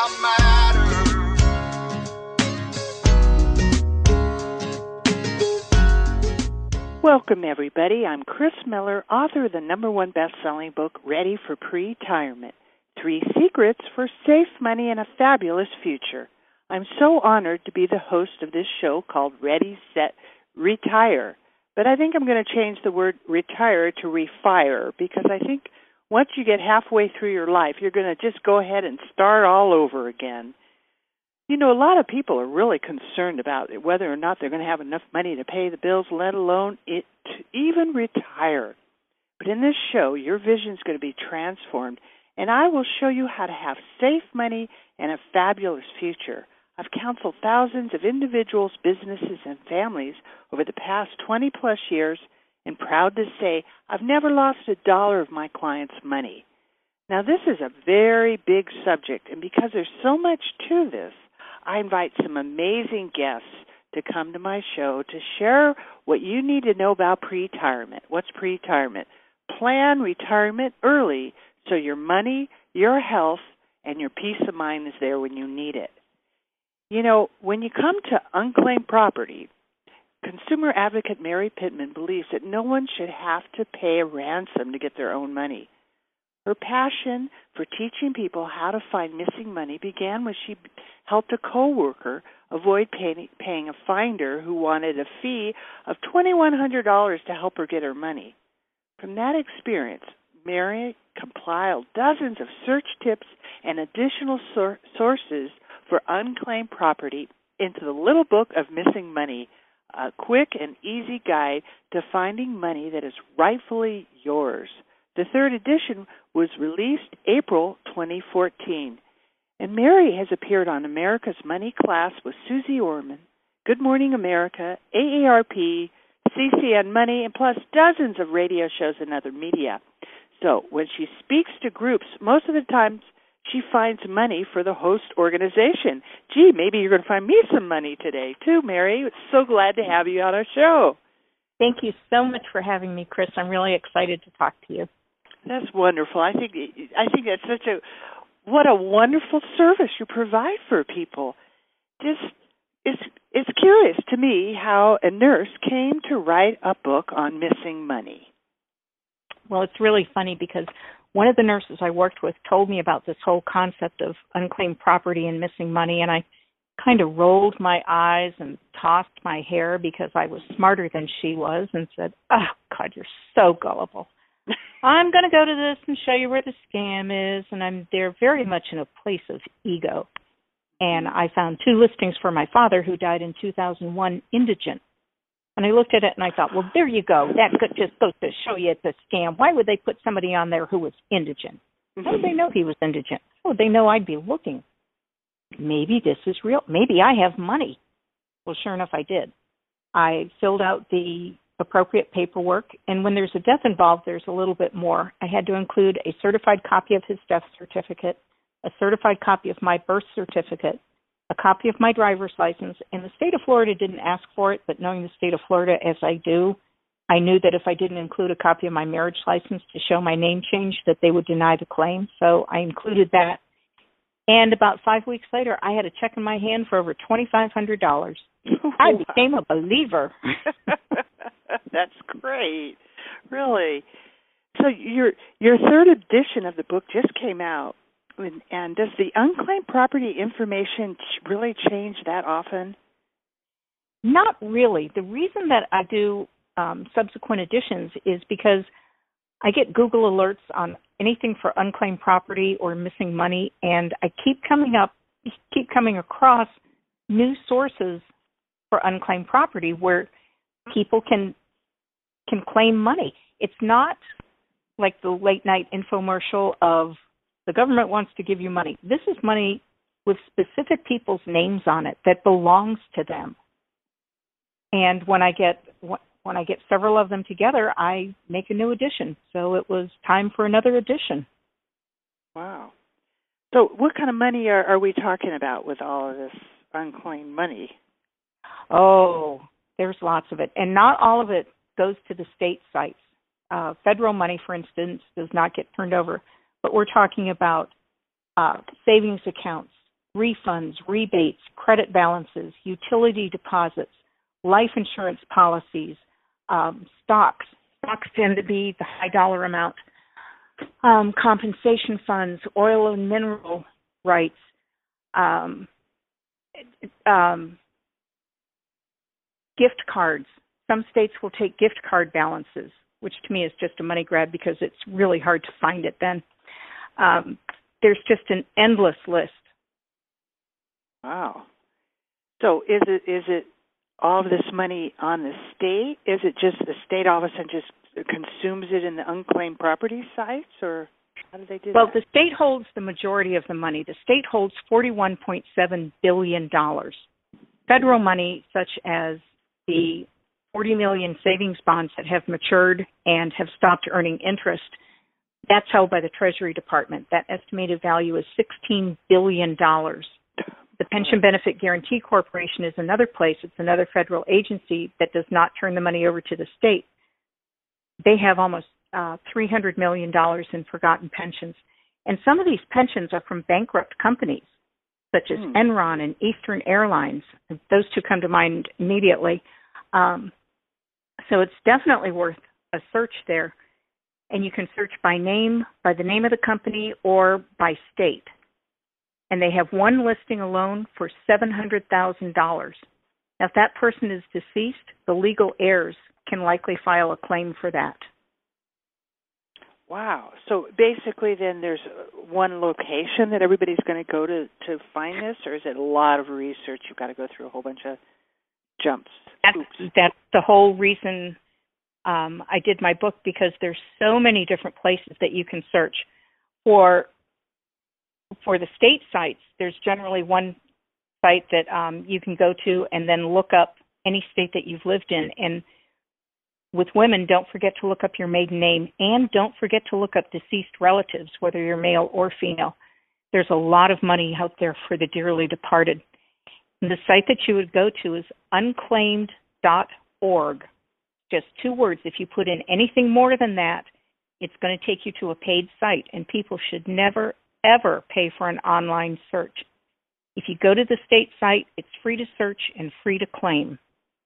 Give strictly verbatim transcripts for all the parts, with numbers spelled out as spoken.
that matter. Welcome, everybody. I'm Chris Miller, author of the number one best-selling book, Ready for Pre-Retirement: Three Secrets for Safe Money and a Fabulous Future. I'm so honored to be the host of this show called Ready, Set, Retire. But I think I'm going to change the word retire to refire, because I think once you get halfway through your life, you're going to just go ahead and start all over again. You know, a lot of people are really concerned about whether or not they're going to have enough money to pay the bills, let alone it to even retire. But in this show, your vision is going to be transformed, and I will show you how to have safe money and a fabulous future. I've counseled thousands of individuals, businesses, and families over the past twenty-plus years, and proud to say I've never lost a dollar of my clients' money. Now, this is a very big subject, and because there's so much to this, I invite some amazing guests to come to my show to share what you need to know about pre-retirement. What's pre-retirement? Plan retirement early so your money, your health, and your peace of mind is there when you need it. You know, when you come to unclaimed property, consumer advocate Mary Pittman believes that no one should have to pay a ransom to get their own money. Her passion for teaching people how to find missing money began when she helped a coworker avoid pay- paying a finder who wanted a fee of twenty-one hundred dollars to help her get her money. From that experience, Mary compiled dozens of search tips and additional sor- sources for unclaimed property into the little book of missing money, a quick and easy guide to finding money that is rightfully yours. The third edition was released April twenty fourteen, and Mary has appeared on America's Money Class with Suze Orman, Good Morning America, A A R P, C N N Money, and plus dozens of radio shows and other media. So when she speaks to groups, most of the time she finds money for the host organization. Gee, maybe you're going to find me some money today, too, Mary. It's so glad to have you on our show. Thank you so much for having me, Chris. I'm really excited to talk to you. That's wonderful. I think I think that's such a, what a wonderful service you provide for people. Just, it's, it's curious to me how a nurse came to write a book on missing money. Well, it's really funny because one of the nurses I worked with told me about this whole concept of unclaimed property and missing money, and I kind of rolled my eyes and tossed my hair because I was smarter than she was and said, oh, God, you're so gullible. I'm going to go to this and show you where the scam is, and I'm there very much in a place of ego. And I found two listings for my father who died in two thousand one indigent. And I looked at it and I thought, well, there you go. That could just goes to show you it's a scam. Why would they put somebody on there who was indigent? How would they know he was indigent? How would they know I'd be looking? Maybe this is real. Maybe I have money. Well, sure enough, I did. I filled out the appropriate paperwork. And when there's a death involved, there's a little bit more. I had to include a certified copy of his death certificate, a certified copy of my birth certificate, a copy of my driver's license, and the state of Florida didn't ask for it, but knowing the state of Florida as I do, I knew that if I didn't include a copy of my marriage license to show my name change, that they would deny the claim, so I included that. And about five weeks later, I had a check in my hand for over twenty-five hundred dollars. I became a believer. That's great, really. So your your third edition of the book just came out. And does the unclaimed property information really change that often? Not really. The reason that I do um, subsequent editions is because I get Google alerts on anything for unclaimed property or missing money, and I keep coming up, keep coming across new sources for unclaimed property where people can can claim money. It's not like the late night infomercial of the government wants to give you money. This is money with specific people's names on it that belongs to them. And when I get when I get several of them together, I make a new edition. So it was time for another edition. Wow. So what kind of money are, are we talking about with all of this unclaimed money? Oh, there's lots of it. And not all of it goes to the state sites. Uh, federal money, for instance, does not get turned over. But we're talking about uh, savings accounts, refunds, rebates, credit balances, utility deposits, life insurance policies, um, stocks. Stocks tend to be the high dollar amount. Um, compensation funds, oil and mineral rights, um, um, gift cards. Some states will take gift card balances, which to me is just a money grab because it's really hard to find it then. Um, there's just an endless list. Wow. So is it is it all this money on the state? Is it just the state all of a sudden just consumes it in the unclaimed property sites, or how do they do well, that? Well, the state holds the majority of the money. The state holds forty-one point seven billion dollars. Federal money such as the forty million savings bonds that have matured and have stopped earning interest, that's held by the Treasury Department. That estimated value is sixteen billion dollars. The Pension Benefit Guarantee Corporation is another place. It's another federal agency that does not turn the money over to the state. They have almost uh, three hundred million dollars in forgotten pensions. And some of these pensions are from bankrupt companies, such as hmm. Enron and Eastern Airlines. Those two come to mind immediately. Um, so it's definitely worth a search there. And you can search by name, by the name of the company, or by state. And they have one listing alone for seven hundred thousand dollars. Now, if that person is deceased, the legal heirs can likely file a claim for that. Wow. So basically then there's one location that everybody's going to go to to find this, or is it a lot of research? You've got to go through a whole bunch of jumps. That's, that's the whole reason um, I did my book, because there's so many different places that you can search. For For the state sites, there's generally one site that um, you can go to and then look up any state that you've lived in. And with women, don't forget to look up your maiden name, and don't forget to look up deceased relatives, whether you're male or female. There's a lot of money out there for the dearly departed. And the site that you would go to is unclaimed dot org. Just two words. If you put in anything more than that, it's going to take you to a paid site, and people should never, ever pay for an online search. If you go to the state site, it's free to search and free to claim.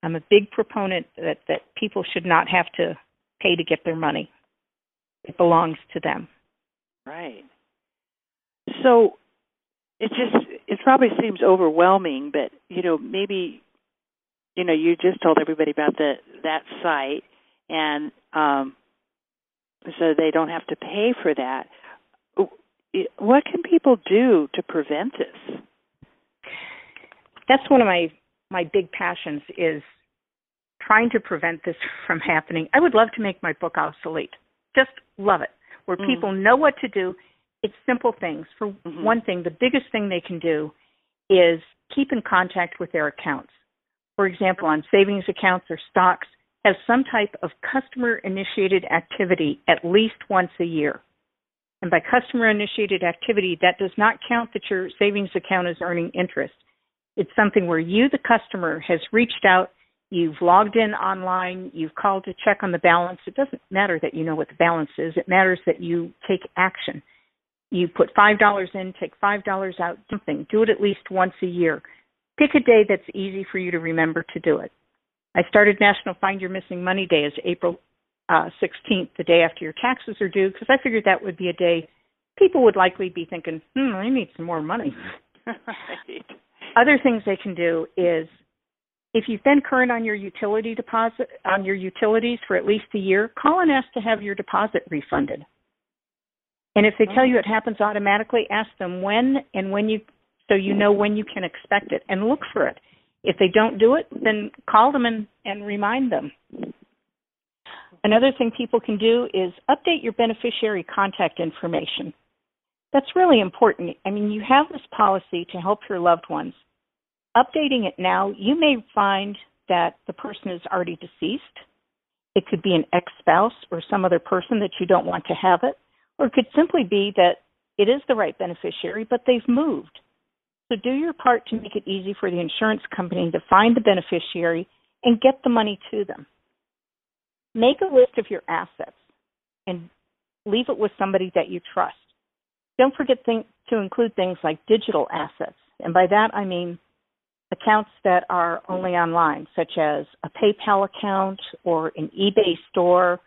I'm a big proponent that, that people should not have to pay to get their money. It belongs to them. Right. So it just, it probably seems overwhelming, but, you know, maybe, you know, you just told everybody about the, that site, and um, so they don't have to pay for that. What can people do to prevent this? That's one of my, my big passions, is trying to prevent this from happening. I would love to make my book obsolete. Just love it, where mm-hmm. people know what to do. It's simple things. For mm-hmm. one thing, the biggest thing they can do is keep in contact with their accounts. For example, on savings accounts or stocks, have some type of customer-initiated activity at least once a year. And by customer-initiated activity, that does not count that your savings account is earning interest. It's something where you, the customer, has reached out, you've logged in online, you've called to check on the balance. It doesn't matter that you know what the balance is. It matters that you take action. You put five dollars in, take five dollars out, something. Do it at least once a year. Pick a day that's easy for you to remember to do it. I started National Find Your Missing Money Day as April Uh, sixteenth, the day after your taxes are due, because I figured that would be a day people would likely be thinking, hmm, I need some more money. Right. Other things they can do is, if you've been current on your utility deposit, on your utilities for at least a year, call and ask to have your deposit refunded. And if they tell you it happens automatically, ask them when and when you, so you know when you can expect it, and look for it. If they don't do it, then call them and, and remind them. Another thing people can do is update your beneficiary contact information. That's really important. I mean, you have this policy to help your loved ones. Updating it now, you may find that the person is already deceased. It could be an ex-spouse or some other person that you don't want to have it. Or it could simply be that it is the right beneficiary, but they've moved. So do your part to make it easy for the insurance company to find the beneficiary and get the money to them. Make a list of your assets and leave it with somebody that you trust. Don't forget thing, to include things like digital assets. And by that, I mean accounts that are only online, such as a PayPal account or an eBay store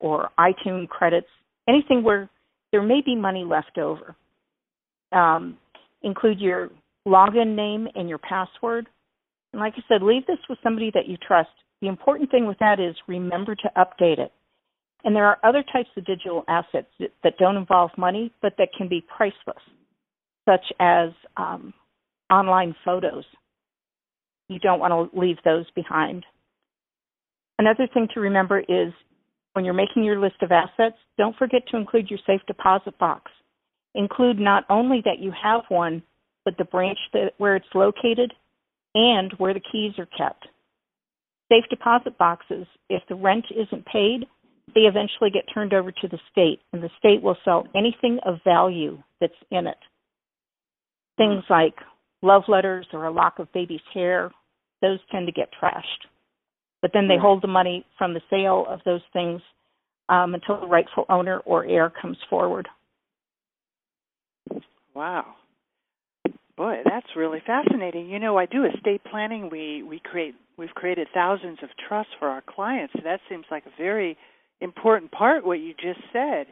or iTunes credits, anything where there may be money left over. Um, include your login name and your password. And like I said, leave this with somebody that you trust. The important thing with that is remember to update it. And there are other types of digital assets that, that don't involve money, but that can be priceless, such as um, online photos. You don't want to leave those behind. Another thing to remember is when you're making your list of assets, don't forget to include your safe deposit box. Include not only that you have one, but the branch that, where it's located and where the keys are kept. Safe deposit boxes, if the rent isn't paid, they eventually get turned over to the state, and the state will sell anything of value that's in it. Things like love letters or a lock of baby's hair, those tend to get trashed. But then they hold the money from the sale of those things um, until the rightful owner or heir comes forward. Wow. Boy, that's really fascinating. You know, I do estate planning. We, we create, we've created thousands of trusts for our clients. That seems like a very important part, what you just said,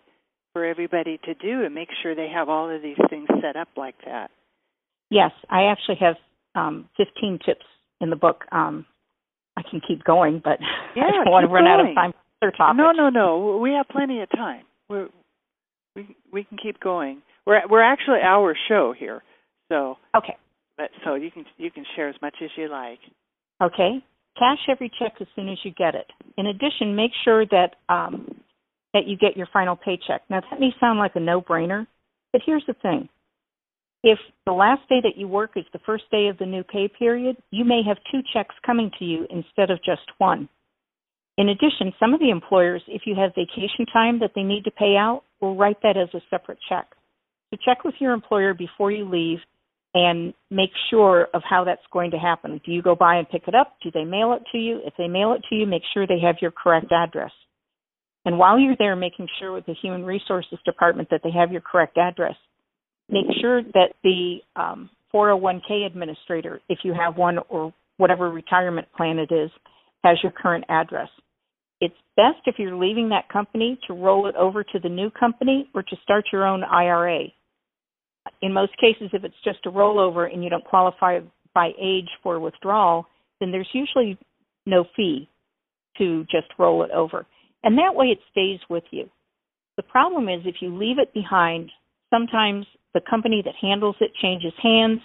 for everybody to do and make sure they have all of these things set up like that. Yes, I actually have um, fifteen tips in the book. Um, I can keep going, but yeah, I don't want to run going. out of time for other topics. No, no, no. We have plenty of time. We're, we we can keep going. We're we're actually our show here, so okay. But so you can you can share as much as you like. Okay. Cash every check as soon as you get it. In addition, make sure that um, that you get your final paycheck. Now, that may sound like a no-brainer, but here's the thing. If the last day that you work is the first day of the new pay period, you may have two checks coming to you instead of just one. In addition, some of the employers, if you have vacation time that they need to pay out, will write that as a separate check. So check with your employer before you leave and make sure of how that's going to happen. Do you go by and pick it up? Do they mail it to you? If they mail it to you, make sure they have your correct address. And while you're there, making sure with the Human Resources Department that they have your correct address. Make sure that the um, four oh one k administrator, if you have one or whatever retirement plan it is, has your current address. It's best if you're leaving that company to roll it over to the new company or to start your own I R A. In most cases, if it's just a rollover and you don't qualify by age for withdrawal, then there's usually no fee to just roll it over. And that way it stays with you. The problem is if you leave it behind, sometimes the company that handles it changes hands.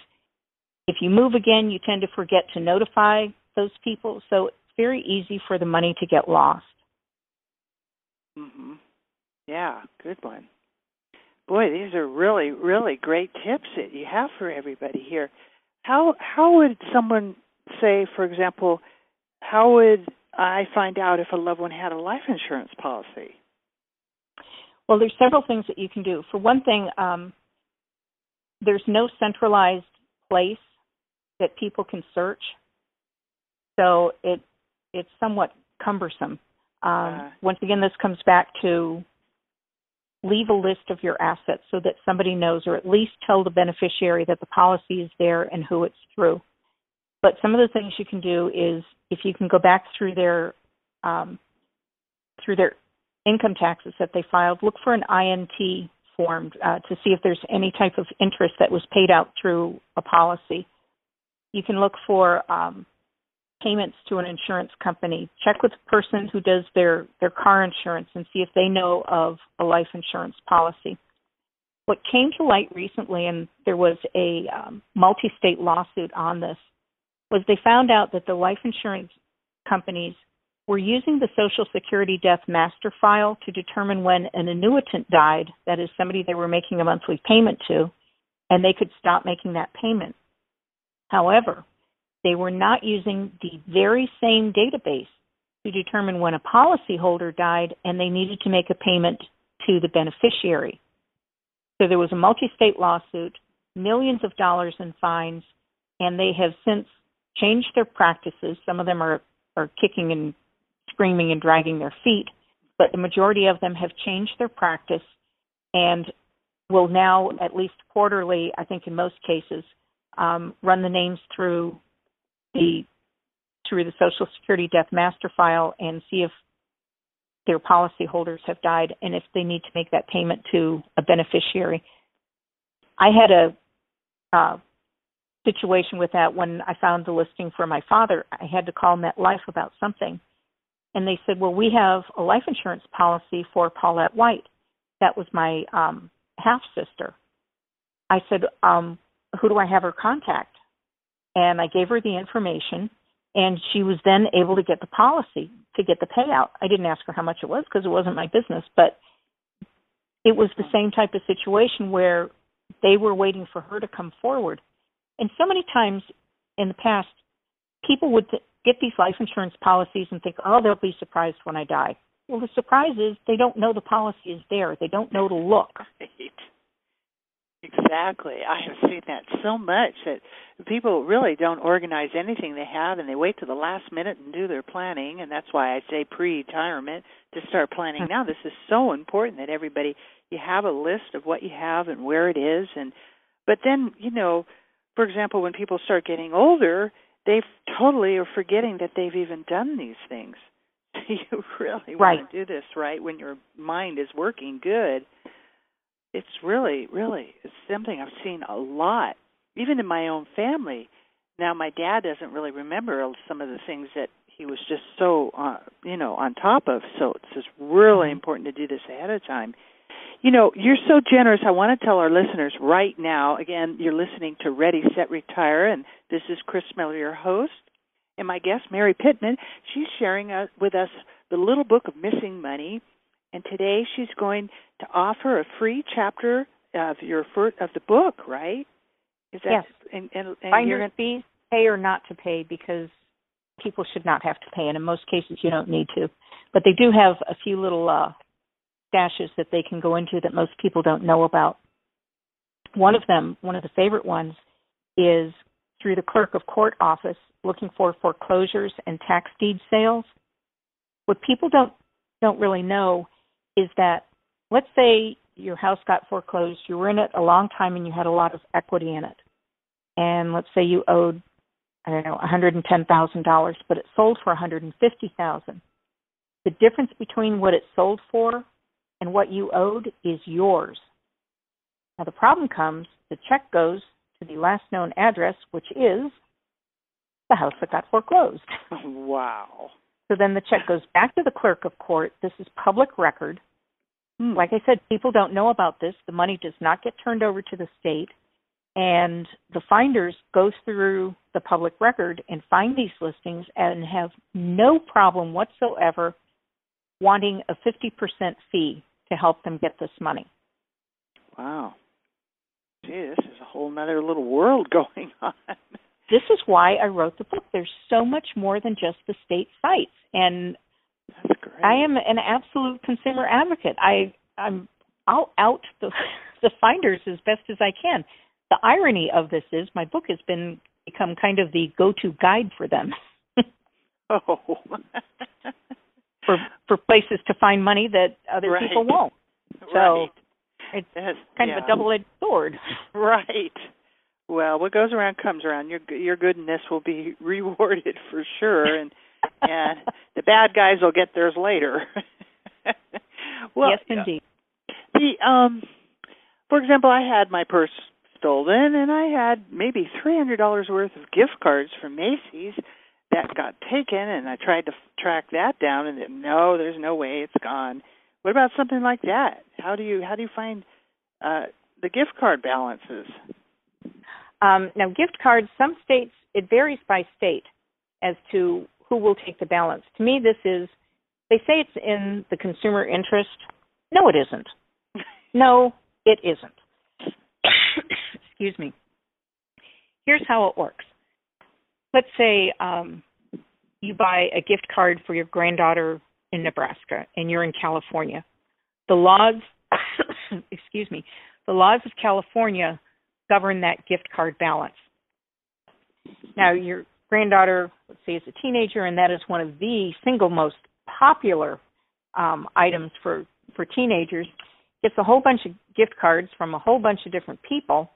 If you move again, you tend to forget to notify those people. So it's very easy for the money to get lost. Mm-hmm. Yeah, good one. Boy, these are really, really great tips that you have for everybody here. How how would someone say, for example, how would I find out if a loved one had a life insurance policy? Well, there's several things that you can do. For one thing, um, there's no centralized place that people can search, so it it's somewhat cumbersome. Um, uh, once again, this comes back to leave a list of your assets so that somebody knows, or at least tell the beneficiary that the policy is there and who it's through. But some of the things you can do is if you can go back through their um, through their income taxes that they filed, look for an I N T form uh, to see if there's any type of interest that was paid out through a policy. You can look for um, payments to an insurance company. Check with the person who does their, their car insurance and see if they know of a life insurance policy. What came to light recently, and there was a um, multi-state lawsuit on this, was they found out that the life insurance companies were using the Social Security death master file to determine when an annuitant died, that is somebody they were making a monthly payment to, and they could stop making that payment. However, they were not using the very same database to determine when a policyholder died and they needed to make a payment to the beneficiary. So there was a multi-state lawsuit, millions of dollars in fines, and they have since changed their practices. Some of them are, are kicking and screaming and dragging their feet, but the majority of them have changed their practice and will now, at least quarterly, I think in most cases, um, run the names through the through the Social Security Death Master File and see if their policyholders have died and if they need to make that payment to a beneficiary. I had a uh, situation with that when I found the listing for my father. I had to call MetLife about something. And they said, well, we have a life insurance policy for Paulette White. That was my um, half-sister. I said, um, who do I have her contact? And I gave her the information, and she was then able to get the policy, to get the payout. I didn't ask her how much it was because it wasn't my business, but it was the same type of situation where they were waiting for her to come forward. And so many times in the past, people would th- get these life insurance policies and think, oh, they'll be surprised when I die. Well, the surprise is they don't know the policy is there. They don't know to look. Right. Exactly. I have seen that so much that people really don't organize anything they have, and they wait to the last minute and do their planning, and that's why I say pre-retirement, to start planning now. This is so important that everybody, you have a list of what you have and where it is. And but then, you know, for example, when people start getting older, they totally are forgetting that they've even done these things. You really right. want to do this, right, when your mind is working good. It's really, really it's something I've seen a lot, even in my own family. Now, my dad doesn't really remember some of the things that he was just so, uh, you know, on top of. So it's just really important to do this ahead of time. You know, you're so generous. I want to tell our listeners right now, again, you're listening to Ready, Set, Retire, and this is Chris Miller, your host. And my guest, Mary Pittman, she's sharing with us the little book of missing money. And today she's going to offer a free chapter of your first, of the book, right? Is that, yes. And, and, and Find you're your fees, pay or not to pay, because people should not have to pay. And in most cases, you don't need to. But they do have a few little uh, stashes that they can go into that most people don't know about. One of them, one of the favorite ones, is through the clerk of court office, looking for foreclosures and tax deed sales. What people don't don't really know is that, let's say your house got foreclosed, you were in it a long time and you had a lot of equity in it. And let's say you owed, I don't know, one hundred ten thousand dollars, but it sold for one hundred fifty thousand dollars. The difference between what it sold for and what you owed is yours. Now the problem comes, the check goes to the last known address, which is the house that got foreclosed. Wow. So then the check goes back to the clerk of court. This is public record. Hmm. Like I said, people don't know about this. The money does not get turned over to the state. And the finders go through the public record and find these listings and have no problem whatsoever wanting a fifty percent fee to help them get this money. Wow. Gee, this is a whole nother little world going on. This is why I wrote the book. There's so much more than just the state sites. And that's great. I am an absolute consumer advocate. I, I'm, I'll out the, the finders as best as I can. The irony of this is my book has been become kind of the go-to guide for them. Oh. for for places to find money that other right. people won't. So right. it's that's, kind yeah. of a double-edged sword. Right. Well, what goes around comes around. Your your goodness will be rewarded for sure, and and the bad guys will get theirs later. Well, yes, indeed. The um, for example, I had my purse stolen, and I had maybe three hundred dollars worth of gift cards from Macy's that got taken, and I tried to track that down, and then, no, there's no way it's gone. What about something like that? How do you how do you find uh, the gift card balances? Um, now, gift cards, some states, it varies by state as to who will take the balance. To me, this is, they say it's in the consumer interest. No, it isn't. No, it isn't. Excuse me. Here's how it works. Let's say um, you buy a gift card for your granddaughter in Nebraska and you're in California. The laws, excuse me, the laws of California govern that gift card balance. Now, your granddaughter, let's say, is a teenager, and that is one of the single most popular um, items for, for teenagers. Gets a whole bunch of gift cards from a whole bunch of different people.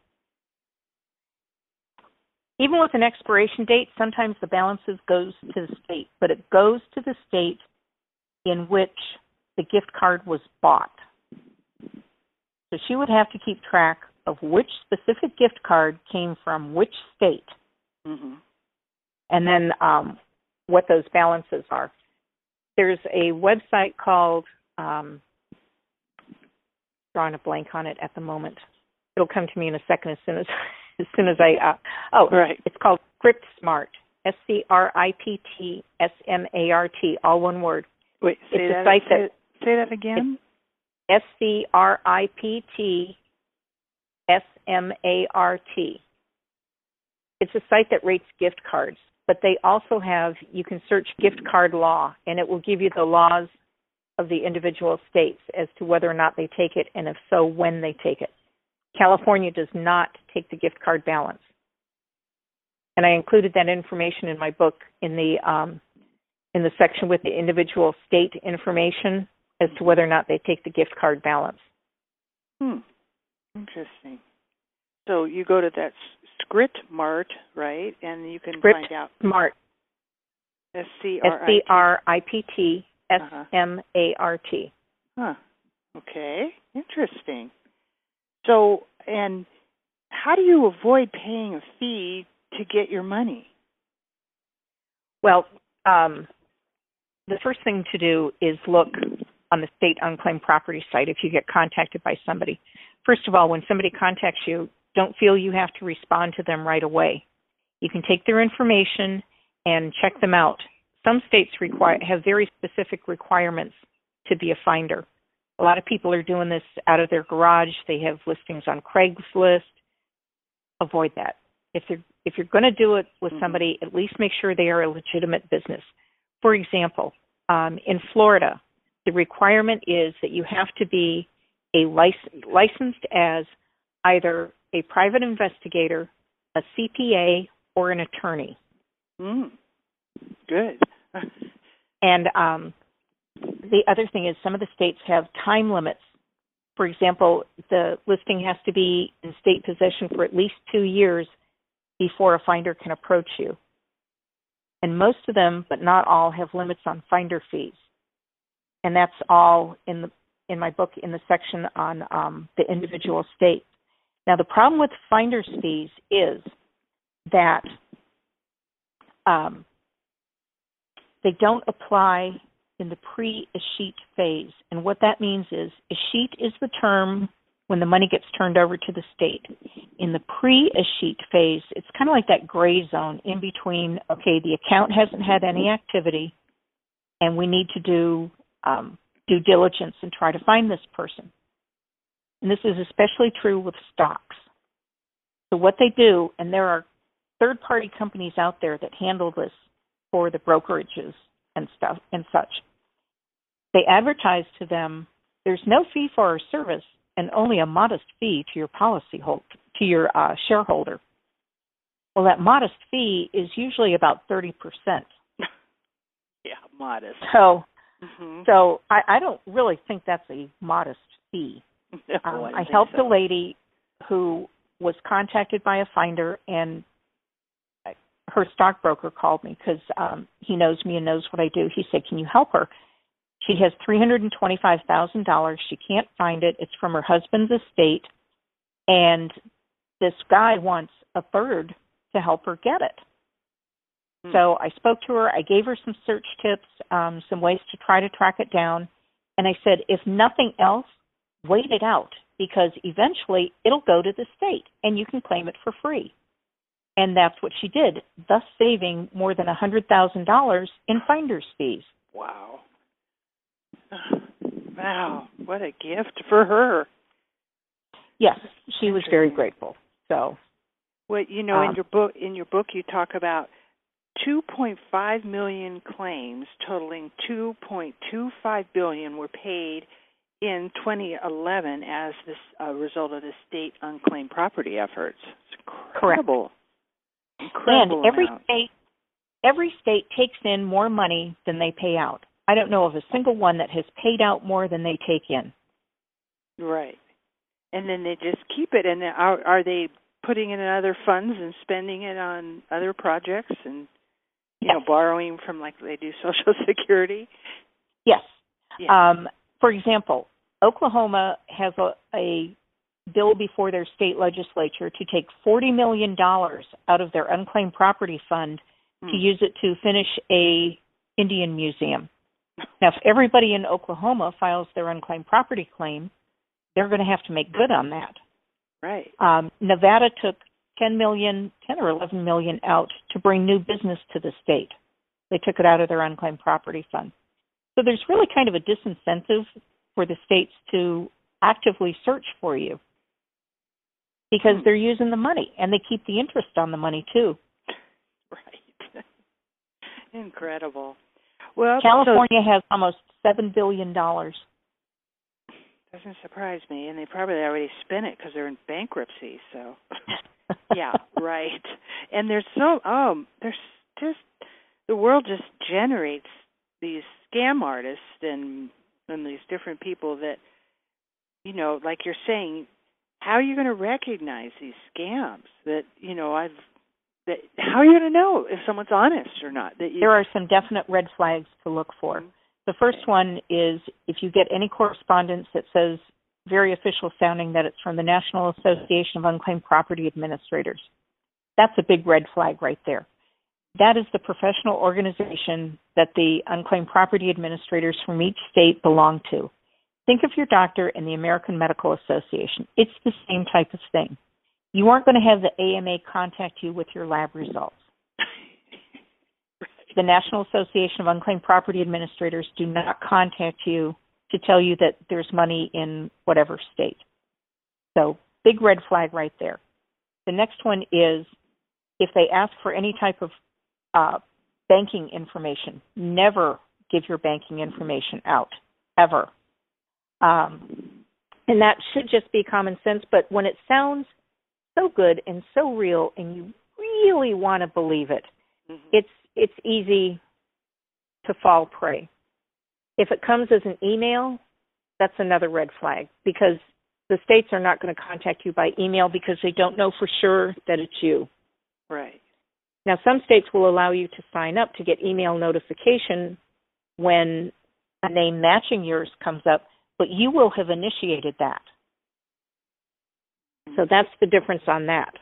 Even with an expiration date, sometimes the balances goes to the state, but it goes to the state in which the gift card was bought. So she would have to keep track of which specific gift card came from which state, mm-hmm. and then um, what those balances are. There's a website called, um, drawing a blank on it at the moment. It'll come to me in a second as soon as as soon as I, uh, oh, right. It's called ScriptSmart, S C R I P T S M A R T, all one word. Wait, say, it's that, a site say, that, say that again. S C R I P T S M A R T. It's a site that rates gift cards, but they also have, you can search gift card law, and it will give you the laws of the individual states as to whether or not they take it, and if so, when they take it. California does not take the gift card balance. And I included that information in my book in the um, in the section with the individual state information as to whether or not they take the gift card balance. Hmm. Interesting. So you go to that ScriptMart, right? And you can Script find out. ScriptMart. S C R I P T S M A R T. Huh. Okay. Interesting. So, and how do you avoid paying a fee to get your money? Well, um, the first thing to do is look on the state unclaimed property site if you get contacted by somebody. First of all, when somebody contacts you, don't feel you have to respond to them right away. You can take their information and check them out. Some states require have very specific requirements to be a finder. A lot of people are doing this out of their garage. They have listings on Craigslist. Avoid that. If they're, if you're going to do it with somebody, at least make sure they are a legitimate business. For example, um, in Florida, the requirement is that you have to be a license, licensed as either a private investigator, a C P A, or an attorney. Mm. Good. And um, the other thing is some of the states have time limits. For example, the listing has to be in state possession for at least two years before a finder can approach you. And most of them, but not all, have limits on finder fees. And that's all in the in my book in the section on um, the individual state. Now, the problem with finder's fees is that um, they don't apply in the pre-escheat phase. And what that means is, escheat is the term when the money gets turned over to the state. In the pre-escheat phase, it's kind of like that gray zone in between, okay, the account hasn't had any activity, and we need to do um, due diligence and try to find this person. And this is especially true with stocks. So what they do, and there are third-party companies out there that handle this for the brokerages and stuff and such. They advertise to them, there's no fee for our service and only a modest fee to your policy hold, to your uh, shareholder. Well, that modest fee is usually about thirty percent. Yeah, modest. So, mm-hmm. so I, I don't really think that's a modest fee. No, um, I, I helped so. a lady who was contacted by a finder, and her stockbroker called me because um, he knows me and knows what I do. He said, "Can you help her? She has three hundred twenty-five thousand dollars. She can't find it. It's from her husband's estate, and this guy wants a third to help her get it." Hmm. So I spoke to her. I gave her some search tips, um, some ways to try to track it down, and I said, if nothing else, wait it out, because eventually it'll go to the state, and you can claim it for free. And that's what she did, thus saving more than one hundred thousand dollars in finder's fees. Wow. Wow, what a gift for her. Yes, she was very grateful. So, well, you know, um, in your book, in your book you talk about two point five million claims totaling two point two five billion dollars were paid in twenty eleven as this uh, result of the state unclaimed property efforts. It's incredible. Correct. Incredible and every amount. state every state takes in more money than they pay out. I don't know of a single one that has paid out more than they take in. Right. And then they just keep it. And are, are they putting it in other funds and spending it on other projects and, you know, borrowing from, like they do, Social Security? Yes. Yeah. Um, for example, Oklahoma has a, a bill before their state legislature to take forty million dollars out of their unclaimed property fund mm. to use it to finish a Indian museum. Now, if everybody in Oklahoma files their unclaimed property claim, they're going to have to make good on that. Right. Um, Nevada took ten million dollars, ten or eleven million dollars out to bring new business to the state. They took it out of their unclaimed property fund. So there's really kind of a disincentive for the states to actively search for you because they're using the money, and they keep the interest on the money, too. Right. Incredible. Well, California so, has almost seven billion dollars. Doesn't surprise me, and they probably already spent it because they're in bankruptcy. So, yeah, right. And there's so um, there's just the world just generates these scam artists and and these different people that, you know, like you're saying, how are you going to recognize these scams? That you know, I've that how are you going to know if someone's honest or not? That you, there are some definite red flags to look for. Mm-hmm. The first one is if you get any correspondence that says very official sounding that it's from the National Association of Unclaimed Property Administrators. That's a big red flag right there. That is the professional organization that the unclaimed property administrators from each state belong to. Think of your doctor and the American Medical Association. It's the same type of thing. You aren't going to have the A M A contact you with your lab results. The National Association of Unclaimed Property Administrators do not contact you to tell you that there's money in whatever state. So big red flag right there. The next one is if they ask for any type of uh, banking information, never give your banking information out, ever. Um, and that should just be common sense, but when it sounds so good and so real and you really want to believe it, mm-hmm. it's It's easy to fall prey. If it comes as an email, that's another red flag because the states are not going to contact you by email because they don't know for sure that it's you. Right. Now, some states will allow you to sign up to get email notification when a name matching yours comes up, but you will have initiated that. So that's the difference on that.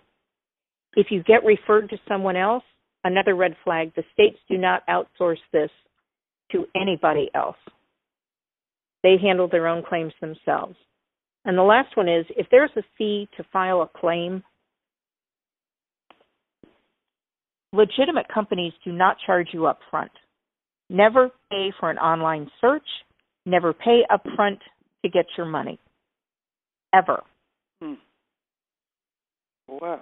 If you get referred to someone else, another red flag, the states do not outsource this to anybody else. They handle their own claims themselves. And the last one is, if there's a fee to file a claim, legitimate companies do not charge you up front. Never pay for an online search. Never pay up front to get your money. Ever. Hmm. Wow.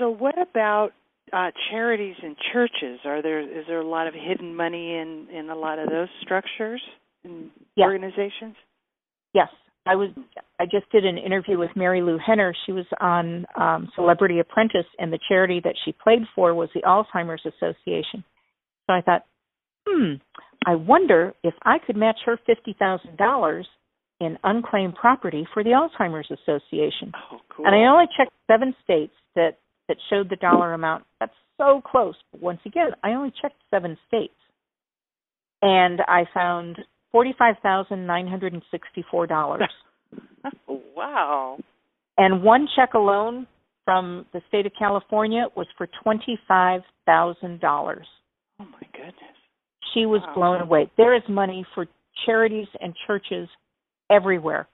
So what about uh, charities and churches? Are there is there a lot of hidden money in, in a lot of those structures and yes. organizations? Yes. I was I just did an interview with Mary Lou Henner. She was on um, Celebrity Apprentice, and the charity that she played for was the Alzheimer's Association. So I thought, hmm, I wonder if I could match her fifty thousand dollars in unclaimed property for the Alzheimer's Association. Oh, cool. And I only checked seven states that that showed the dollar amount. That's so close. But once again, I only checked seven states. And I found forty-five thousand nine hundred sixty-four dollars. Wow. And one check alone from the state of California was for twenty-five thousand dollars. Oh, my goodness. She was wow. blown away. There is money for charities and churches everywhere.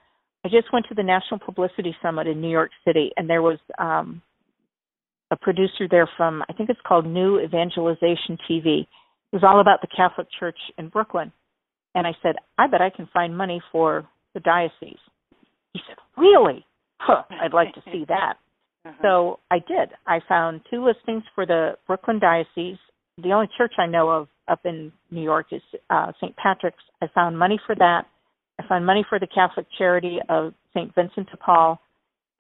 I just went to the National Publicity Summit in New York City, and there was um, a producer there from, I think it's called New Evangelization T V. It was all about the Catholic Church in Brooklyn. And I said, I bet I can find money for the diocese. He said, really? Huh, I'd like to see that. Uh-huh. So I did. I found two listings for the Brooklyn Diocese. The only church I know of up in New York is uh, Saint Patrick's. I found money for that. I found money for the Catholic Charity of Saint Vincent de Paul.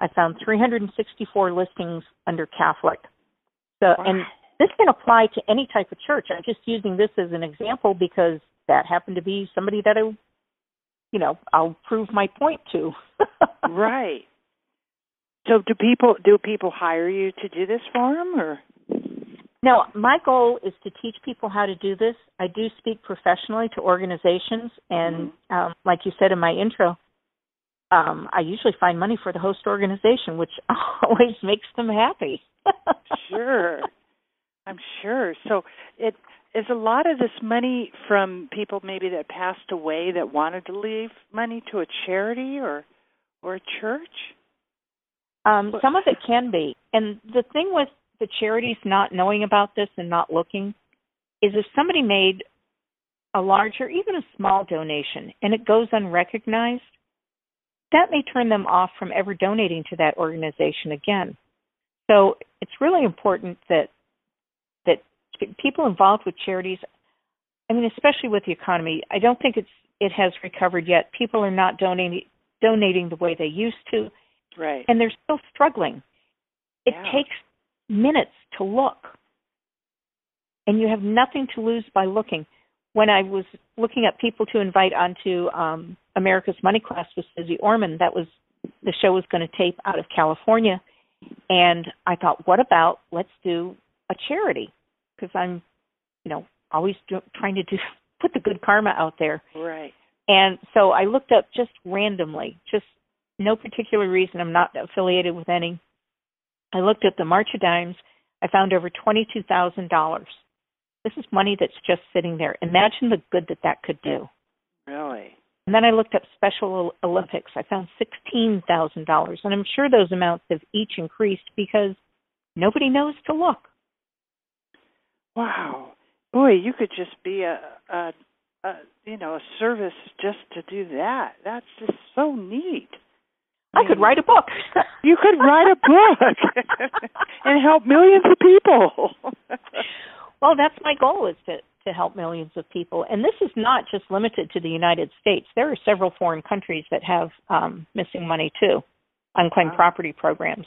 I found three hundred sixty-four listings under Catholic. So, wow. And this can apply to any type of church. I'm just using this as an example because that happened to be somebody that I, you know, I'll prove my point to. Right. So do people do people hire you to do this for them, or? No, my goal is to teach people how to do this. I do speak professionally to organizations, and mm-hmm. um, like you said in my intro, um, I usually find money for the host organization, which always makes them happy. Sure, I'm sure. So it is a lot of this money from people maybe that passed away that wanted to leave money to a charity or or a church? Um, some of it can be. And the thing with the charities not knowing about this and not looking is if somebody made a large or even a small donation and it goes unrecognized, that may turn them off from ever donating to that organization again. So it's really important that that people involved with charities, I mean, especially with the economy, I don't think it's it has recovered yet. People are not donating donating the way they used to. Right. And they're still struggling. It yeah. takes minutes to look. And you have nothing to lose by looking. When I was looking at people to invite onto um, America's Money Class with Suze Orman, that was the show was going to tape out of California. And I thought, what about let's do a charity? Because I'm, you know, always do, trying to do put the good karma out there. Right. And so I looked up just randomly, just no particular reason. I'm not affiliated with any. I looked at the March of Dimes. I found over twenty-two thousand dollars. This is money that's just sitting there. Imagine the good that that could do. Really? And then I looked up Special Olympics. I found sixteen thousand dollars. And I'm sure those amounts have each increased because nobody knows to look. Wow. Boy, you could just be a, a, a you know, a service just to do that. That's just so neat. I could write a book. You could write a book and help millions of people. Well, that's my goal, is to, to help millions of people. And this is not just limited to the United States. There are several foreign countries that have um, missing money, too, unclaimed wow. property programs.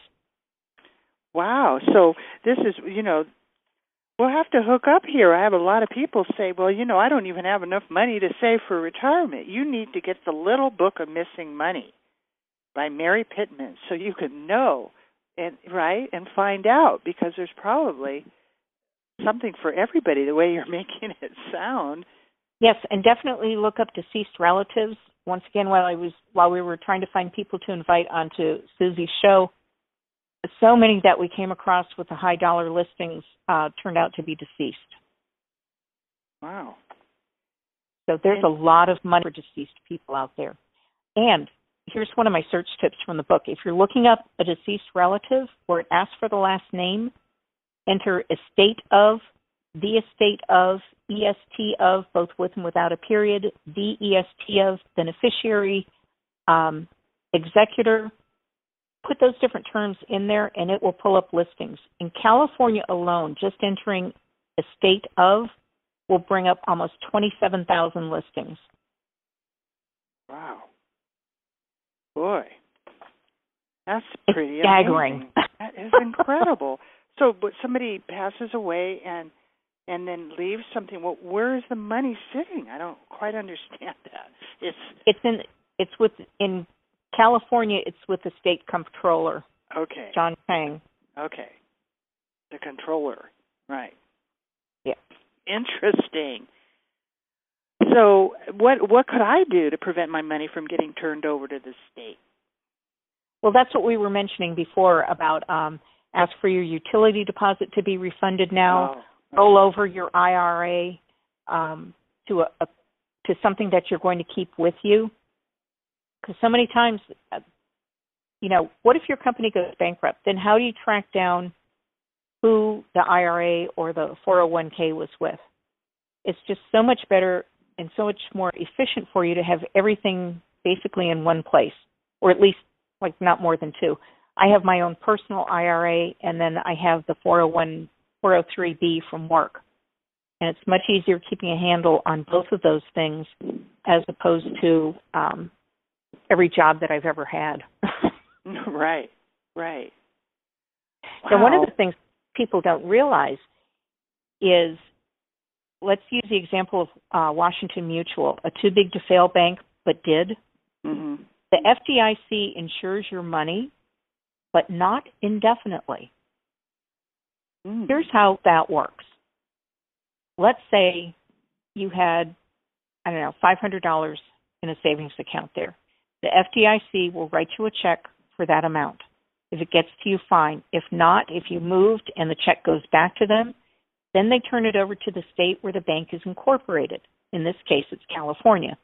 Wow. So this is, you know, we'll have to hook up here. I have a lot of people say, well, you know, I don't even have enough money to save for retirement. You need to get the little book of missing money by Mary Pittman, so you can know and right and find out, because there's probably something for everybody the way you're making it sound. Yes, and definitely look up deceased relatives. Once again, while I was while we were trying to find people to invite onto Suze's show, so many that we came across with the high dollar listings uh, turned out to be deceased. Wow! So there's a lot of money for deceased people out there, and here's one of my search tips from the book. If you're looking up a deceased relative or it asks for the last name, enter estate of, the estate of, E S T of, both with and without a period, the E S T of, beneficiary, um, executor. Put those different terms in there and it will pull up listings. In California alone, just entering estate of will bring up almost twenty-seven thousand listings. Wow. Boy, that's pretty it's staggering. Amazing. That is incredible. So, but somebody passes away and and then leaves something. Well, where is the money sitting? I don't quite understand that. It's it's in it's with in California. It's with the state comptroller. Okay, John Tesh. Okay, the comptroller. Right. Yeah. Interesting. So what what could I do to prevent my money from getting turned over to the state? Well, that's what we were mentioning before about um, ask for your utility deposit to be refunded now, oh, okay. roll over your I R A um, to a, a to something that you're going to keep with you. Because so many times, you know, what if your company goes bankrupt? Then how do you track down who the I R A or the four oh one k was with? It's just so much better and so much more efficient for you to have everything basically in one place, or at least like not more than two. I have my own personal I R A, and then I have the four oh one, four oh three b from work. And it's much easier keeping a handle on both of those things as opposed to um, every job that I've ever had. Right, right. Wow. So one of the things people don't realize is, let's use the example of uh, Washington Mutual, a too-big-to-fail bank, but did. Mm-hmm. The F D I C insures your money but not indefinitely. Mm. Here's how that works. Let's say you had, I don't know, five hundred dollars in a savings account there. The F D I C will write you a check for that amount. If it gets to you, fine. If not, if you moved and the check goes back to them, then they turn it over to the state where the bank is incorporated. In this case, it's California.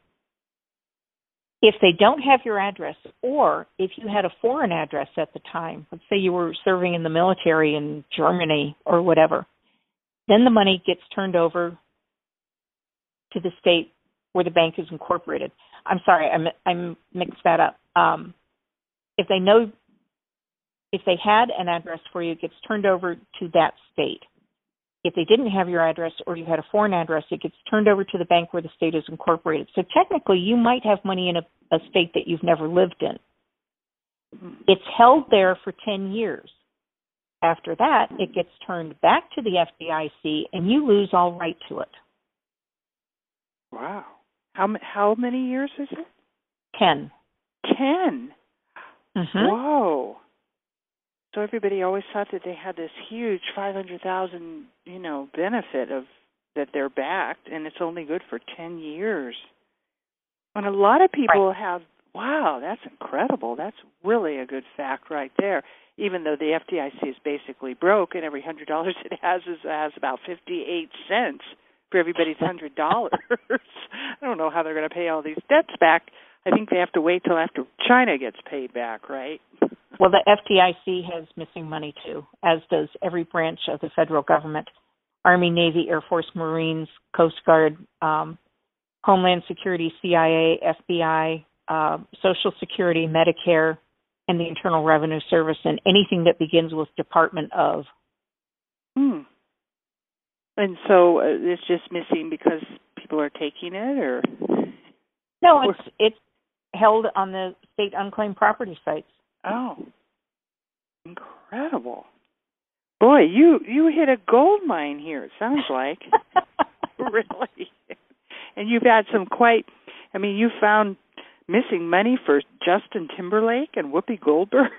If they don't have your address, or if you had a foreign address at the time, let's say you were serving in the military in Germany or whatever, then the money gets turned over to the state where the bank is incorporated. I'm sorry, I'm, I'm mixed that up. Um, if they know, if they had an address for you, it gets turned over to that state. If they didn't have your address or you had a foreign address, it gets turned over to the bank where the state is incorporated. So technically, you might have money in a, a state that you've never lived in. It's held there for ten years. After that, it gets turned back to the F D I C, and you lose all right to it. Wow. How, how many years is it? Ten. Ten? Mm-hmm. Whoa. So everybody always thought that they had this huge five hundred thousand dollars, you know, benefit of that they're backed, and it's only good for ten years. And a lot of people right. have, wow, that's incredible. That's really a good fact right there, even though the F D I C is basically broke, and every one hundred dollars it has is, has about fifty-eight cents for everybody's one hundred dollars. I don't know how they're going to pay all these debts back. I think they have to wait till after China gets paid back, right? Well, the F D I C has missing money, too, as does every branch of the federal government, Army, Navy, Air Force, Marines, Coast Guard, um, Homeland Security, C I A, F B I, uh, Social Security, Medicare, and the Internal Revenue Service, and anything that begins with Department of. Hmm. And so uh, it's just missing because people are taking it, or? No, it's it's held on the state unclaimed property sites. Oh, incredible. Boy, you, you hit a gold mine here, it sounds like. Really. And you've had some quite, I mean, you found missing money for Justin Timberlake and Whoopi Goldberg.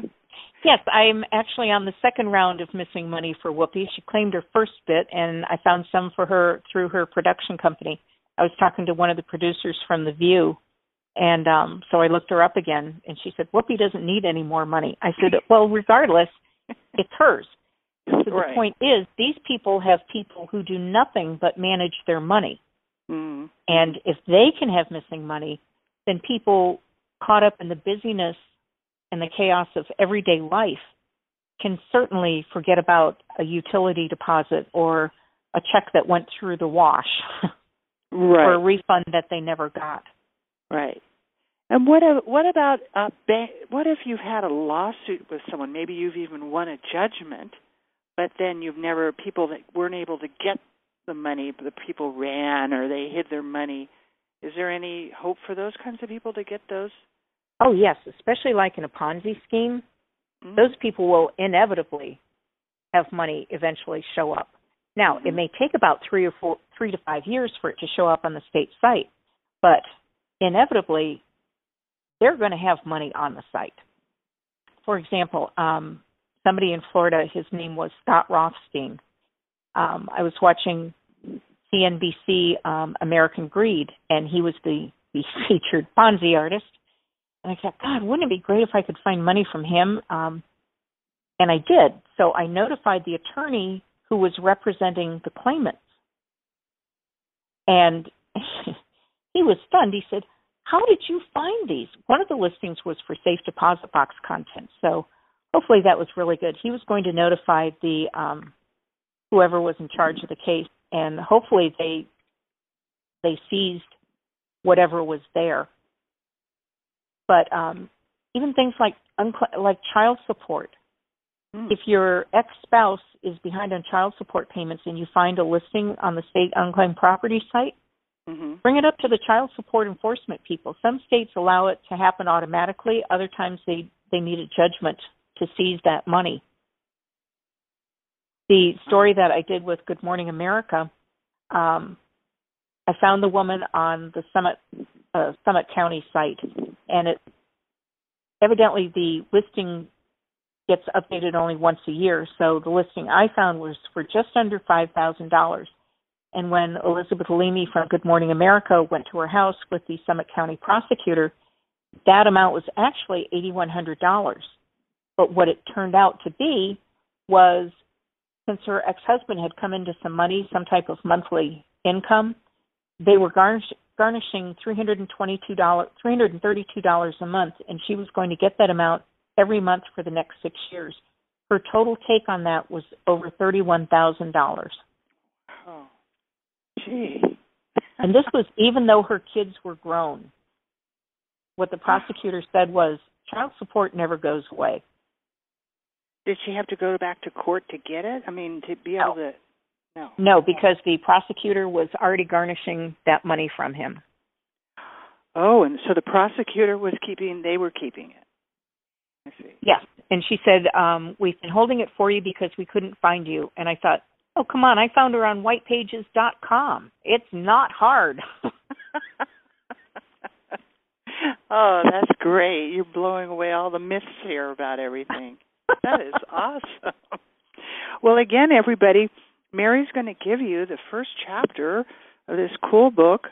Yes, I'm actually on the second round of missing money for Whoopi. She claimed her first bit, and I found some for her through her production company. I was talking to one of the producers from The View, and um, so I looked her up again, and she said, Whoopi doesn't need any more money. I said, well, regardless, it's hers. So the right. point is, these people have people who do nothing but manage their money. Mm. And if they can have missing money, then people caught up in the busyness and the chaos of everyday life can certainly forget about a utility deposit or a check that went through the wash right. or a refund that they never got. Right. And what what about a bank, what if you've had a lawsuit with someone? Maybe you've even won a judgment, but then you've never people that weren't able to get the money, the people ran or they hid their money. Is there any hope for those kinds of people to get those? Oh yes, especially like in a Ponzi scheme. Mm-hmm. Those people will inevitably have money eventually show up. Now mm-hmm. it may take about three or four, three to five years for it to show up on the state site, but inevitably, they're going to have money on the site. For example, um, somebody in Florida, his name was Scott Rothstein. Um, I was watching C N B C um, American Greed, and he was the, the featured Ponzi artist. And I thought, God, wouldn't it be great if I could find money from him? Um, and I did. So I notified the attorney who was representing the claimants. And he was stunned. He said, how did you find these? One of the listings was for safe deposit box content. So hopefully that was really good. He was going to notify the um, whoever was in charge of the case, and hopefully they they seized whatever was there. But um, even things like uncl- like child support. Mm. If your ex-spouse is behind on child support payments and you find a listing on the state unclaimed property site, mm-hmm. bring it up to the child support enforcement people. Some states allow it to happen automatically. Other times they, they need a judgment to seize that money. The story that I did with Good Morning America, um, I found the woman on the Summit uh, Summit County site, and it evidently the listing gets updated only once a year. So the listing I found was for just under five thousand dollars. And when Elizabeth Leamy from Good Morning America went to her house with the Summit County prosecutor, that amount was actually eight thousand one hundred dollars. But what it turned out to be was, since her ex-husband had come into some money, some type of monthly income, they were garnish, garnishing three hundred twenty-two dollars, three hundred thirty-two dollars a month, and she was going to get that amount every month for the next six years. Her total take on that was over thirty-one thousand dollars. Oh, gee. And this was even though her kids were grown. What the prosecutor said was, child support never goes away. Did she have to go back to court to get it? I mean, to be able no. to... No. No, because the prosecutor was already garnishing that money from him. Oh, and so the prosecutor was keeping, they were keeping it. I see. Yes, and she said, um, we've been holding it for you because we couldn't find you. And I thought, oh, come on, I found her on white pages dot com. It's not hard. Oh, that's great. You're blowing away all the myths here about everything. That is awesome. Well, again, everybody, Mary's going to give you the first chapter of this cool book,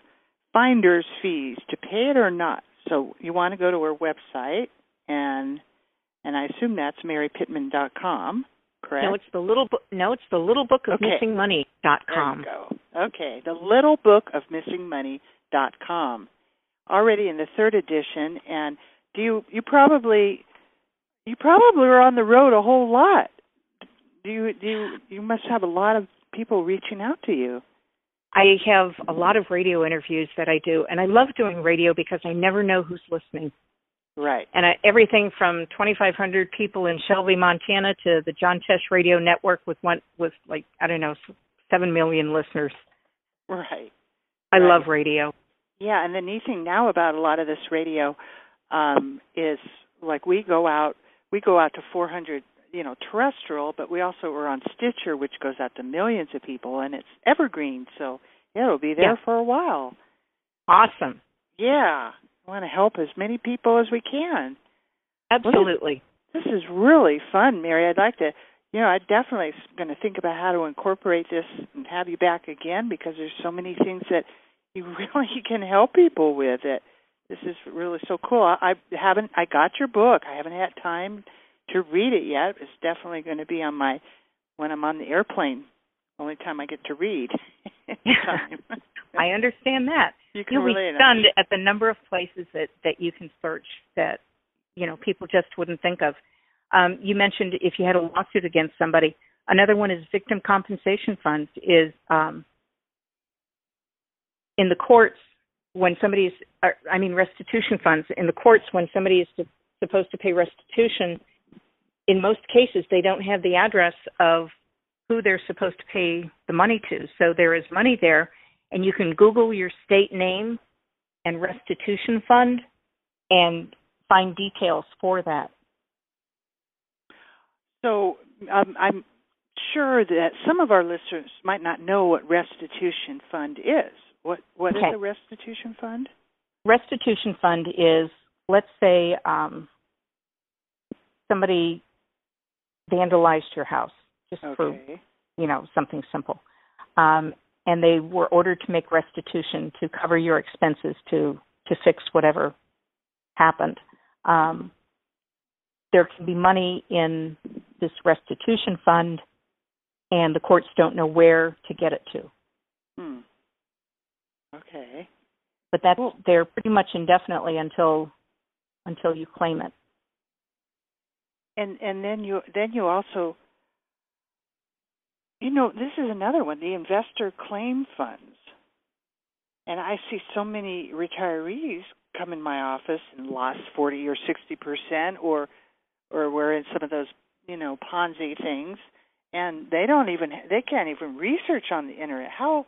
Finder's Fees, to pay it or not. So you want to go to her website, and and I assume that's mary pittman dot com, correct? No, it's the little book. No, it's the little book of okay. missing money dot com. There you go. Okay, the little book of missing money dot com. Already in the third edition, and do you you probably you probably are on the road a whole lot. Do you, do you, you must have a lot of people reaching out to you. I have a lot of radio interviews that I do, and I love doing radio because I never know who's listening. Right. And I, everything from twenty-five hundred people in Shelby, Montana, to the John Tesh Radio Network with one with like I don't know seven million listeners. Right. I right. love radio. Yeah, and the neat thing now about a lot of this radio um, is like we go out we go out to four hundred. You know, terrestrial, but we also are on Stitcher, which goes out to millions of people, and it's evergreen, so it'll be there yeah. for a while. Awesome. Yeah. I want to help as many people as we can. Absolutely. This is really fun, Mary. I'd like to, you know, I definitely am going to think about how to incorporate this and have you back again because there's so many things that you really can help people with. It. This is really so cool. I, I haven't, I got your book. I haven't had time to read it yet. It's definitely going to be on my, when I'm on the airplane, only time I get to read. I understand that. You can You'll relate be stunned at the number of places that, that you can search that, you know, people just wouldn't think of. Um, you mentioned if you had a lawsuit against somebody. Another one is victim compensation funds is um, in the courts when somebody is, I mean restitution funds, in the courts when somebody is to, supposed to pay restitution. In most cases, they don't have the address of who they're supposed to pay the money to. So there is money there, and you can Google your state name and restitution fund and find details for that. So um, I'm sure that some of our listeners might not know what restitution fund is. What What okay. is a restitution fund? Restitution fund is, let's say um, somebody vandalized your house, just okay. for, you know, something simple. Um, and they were ordered to make restitution to cover your expenses to, to fix whatever happened. Um, there can be money in this restitution fund, and the courts don't know where to get it to. Hmm. Okay. But that's cool. They're pretty much indefinitely until until you claim it. And and then you then you also, you know, this is another one, the investor claim funds. And I see so many retirees come in my office and lost forty or sixty percent, or or we're in some of those, you know, Ponzi things, and they don't even they can't even research on the internet. How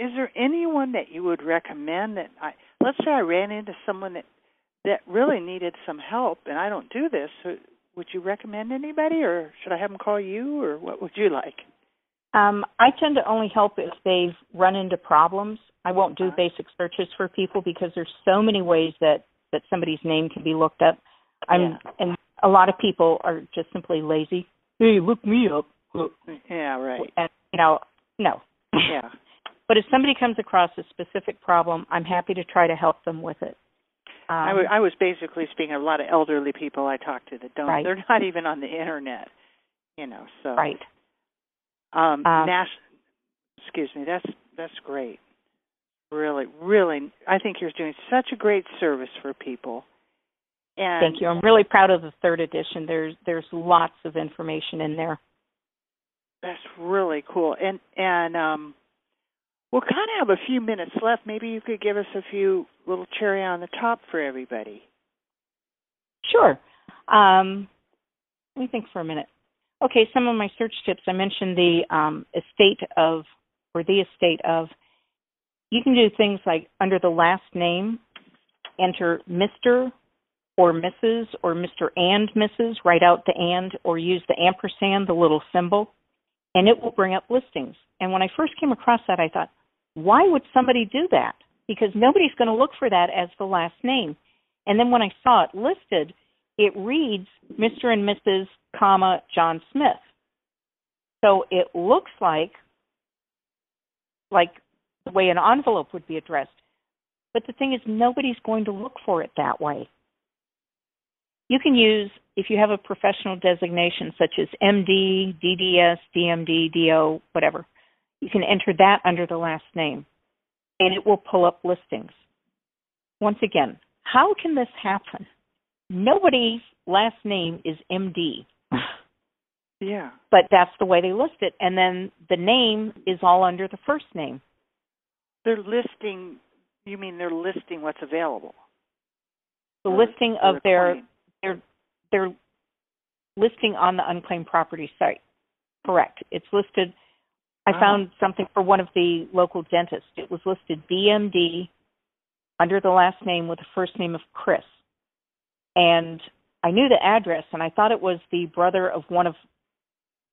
is there anyone that you would recommend that I let's say I ran into someone that that really needed some help, and I don't do this. So would you recommend anybody, or should I have them call you, or what would you like? Um, I tend to only help if they've run into problems. I won't do basic searches for people because there's so many ways that, that somebody's name can be looked up. I'm yeah. and a lot of people are just simply lazy. Hey, look me up. Look. Yeah, right. And, you know, no. Yeah. But if somebody comes across a specific problem, I'm happy to try to help them with it. Um, I, w- I was basically speaking of a lot of elderly people I talk to that don't. Right. They're not even on the internet, you know. So right. Um, um, Nash- excuse me. That's that's great. Really, really, I think you're doing such a great service for people. And thank you. I'm really proud of the third edition. There's there's lots of information in there. That's really cool. And and um, we'll kind of have a few minutes left. Maybe you could give us a few little cherry on the top for everybody. Sure. Um, let me think for a minute. Okay, some of my search tips. I mentioned the um, estate of, or the estate of. You can do things like under the last name, enter Mister or Missus or Mister and Missus, write out the and, or use the ampersand, the little symbol, and it will bring up listings. And when I first came across that, I thought, why would somebody do that? Because nobody's going to look for that as the last name. And then when I saw it listed, it reads Mister and Missus, comma, John Smith. So it looks like, like, the way an envelope would be addressed. But the thing is, nobody's going to look for it that way. You can use, if you have a professional designation such as M D, D D S, D M D, D O, whatever, you can enter that under the last name, and it will pull up listings. Once again, how can this happen? Nobody's last name is M D. Yeah. But that's the way they list it, and then the name is all under the first name. They're listing, you mean they're listing what's available? The or, listing of their, their, their listing on the unclaimed property site. Correct. It's listed, I oh. found something for one of the local dentists. It was listed D M D under the last name with the first name of Chris. And I knew the address, and I thought it was the brother of one of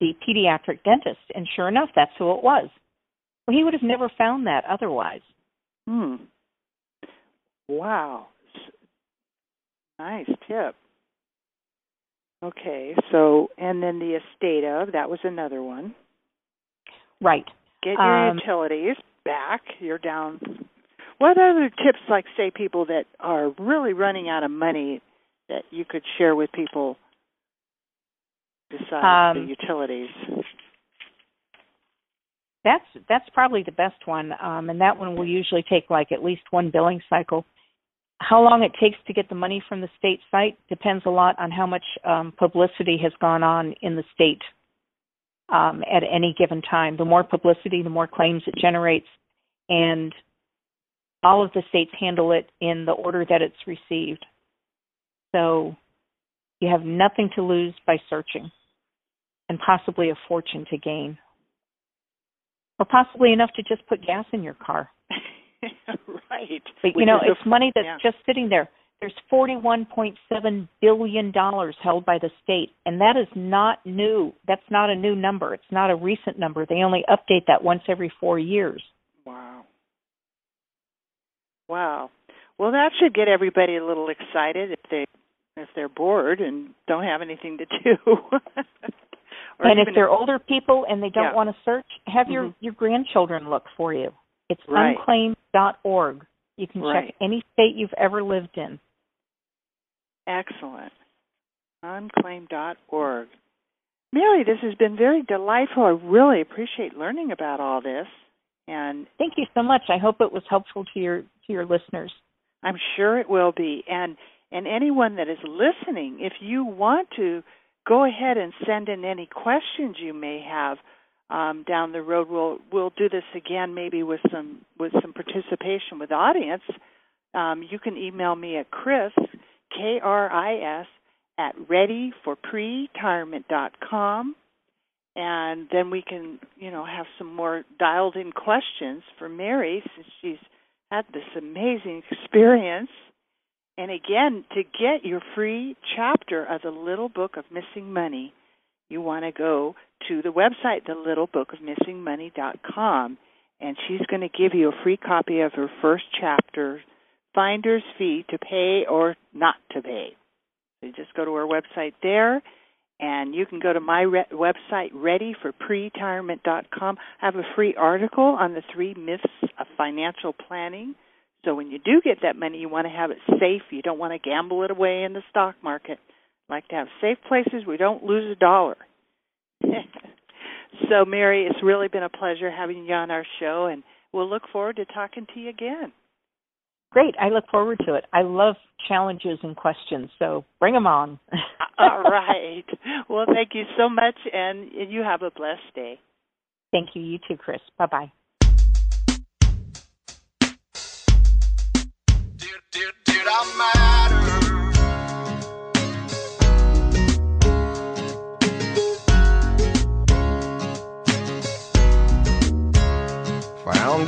the pediatric dentists. And sure enough, that's who it was. Well, he would have never found that otherwise. Hmm. Wow. Nice tip. Okay, so, and then the estate of, that was another one. Right. Get your um, utilities back. You're down. What other tips, like, say, people that are really running out of money that you could share with people besides um, the utilities? That's that's probably the best one, um, and that one will usually take like at least one billing cycle. How long it takes to get the money from the state site depends a lot on how much um, publicity has gone on in the state um, at any given time. The more publicity, the more claims it generates, and all of the states handle it in the order that it's received. So you have nothing to lose by searching, and possibly a fortune to gain. Or possibly enough to just put gas in your car. Right. But, you know, it's money that's yeah. just sitting there. There's forty-one point seven billion dollars held by the state, and that is not new. That's not a new number. It's not a recent number. They only update that once every four years. Wow. Wow. Well, that should get everybody a little excited if, they, if they're bored and don't have anything to do. Or and if they're older people and they don't yeah. want to search, have mm-hmm. your, your grandchildren look for you. It's right. unclaimed dot org. You can right. check any state you've ever lived in. Excellent. unclaimed dot org. Mary, this has been very delightful. I really appreciate learning about all this. And thank you so much. I hope it was helpful to your to your listeners. I'm sure it will be. And and anyone that is listening, if you want to go ahead and send in any questions you may have um, down the road. We'll we'll do this again, maybe with some with some participation with the audience. Um, you can email me at Chris K R I S at ready for pre retirement dot com, and then we can you know have some more dialed in questions for Mary since she's had this amazing experience. And again, to get your free chapter of The Little Book of Missing Money, you want to go to the website, the little book of missing money dot com, and she's going to give you a free copy of her first chapter, Finder's Fee to Pay or Not to Pay. So just go to our website there. And you can go to my re- website, ready for pre retirement dot com. I have a free article on the three myths of financial planning. So when you do get that money, you want to have it safe. You don't want to gamble it away in the stock market. I like to have safe places where you don't lose a dollar. So, Mary, it's really been a pleasure having you on our show, and we'll look forward to talking to you again. Great. I look forward to it. I love challenges and questions, so bring them on. All right. Well, thank you so much, and you have a blessed day. Thank you. You too, Chris. Bye-bye. Did, did, did I matter? Found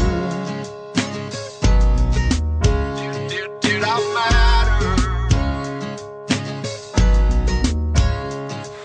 Did, did, did I matter?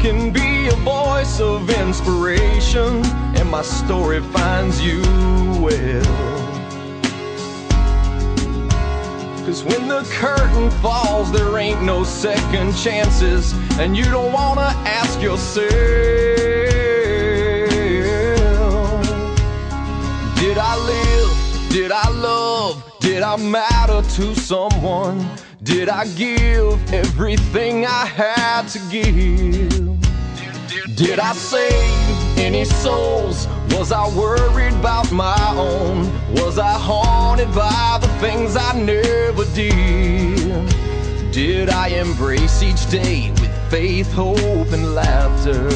can be a voice of inspiration, and my story finds you well. Cause when the curtain falls, there ain't no second chances, and you don't wanna ask yourself, did I live? Did I love? Did I matter to someone? Did I give everything I had to give? Did I save any souls? Was I worried about my own? Was I haunted by the things I never did? Did I embrace each day with faith, hope, and laughter?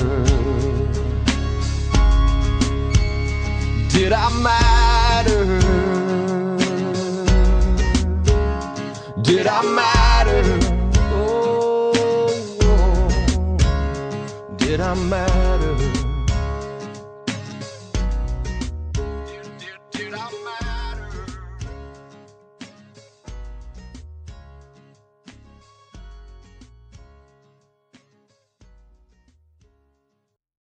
Did I matter? Did I matter? Did I matter?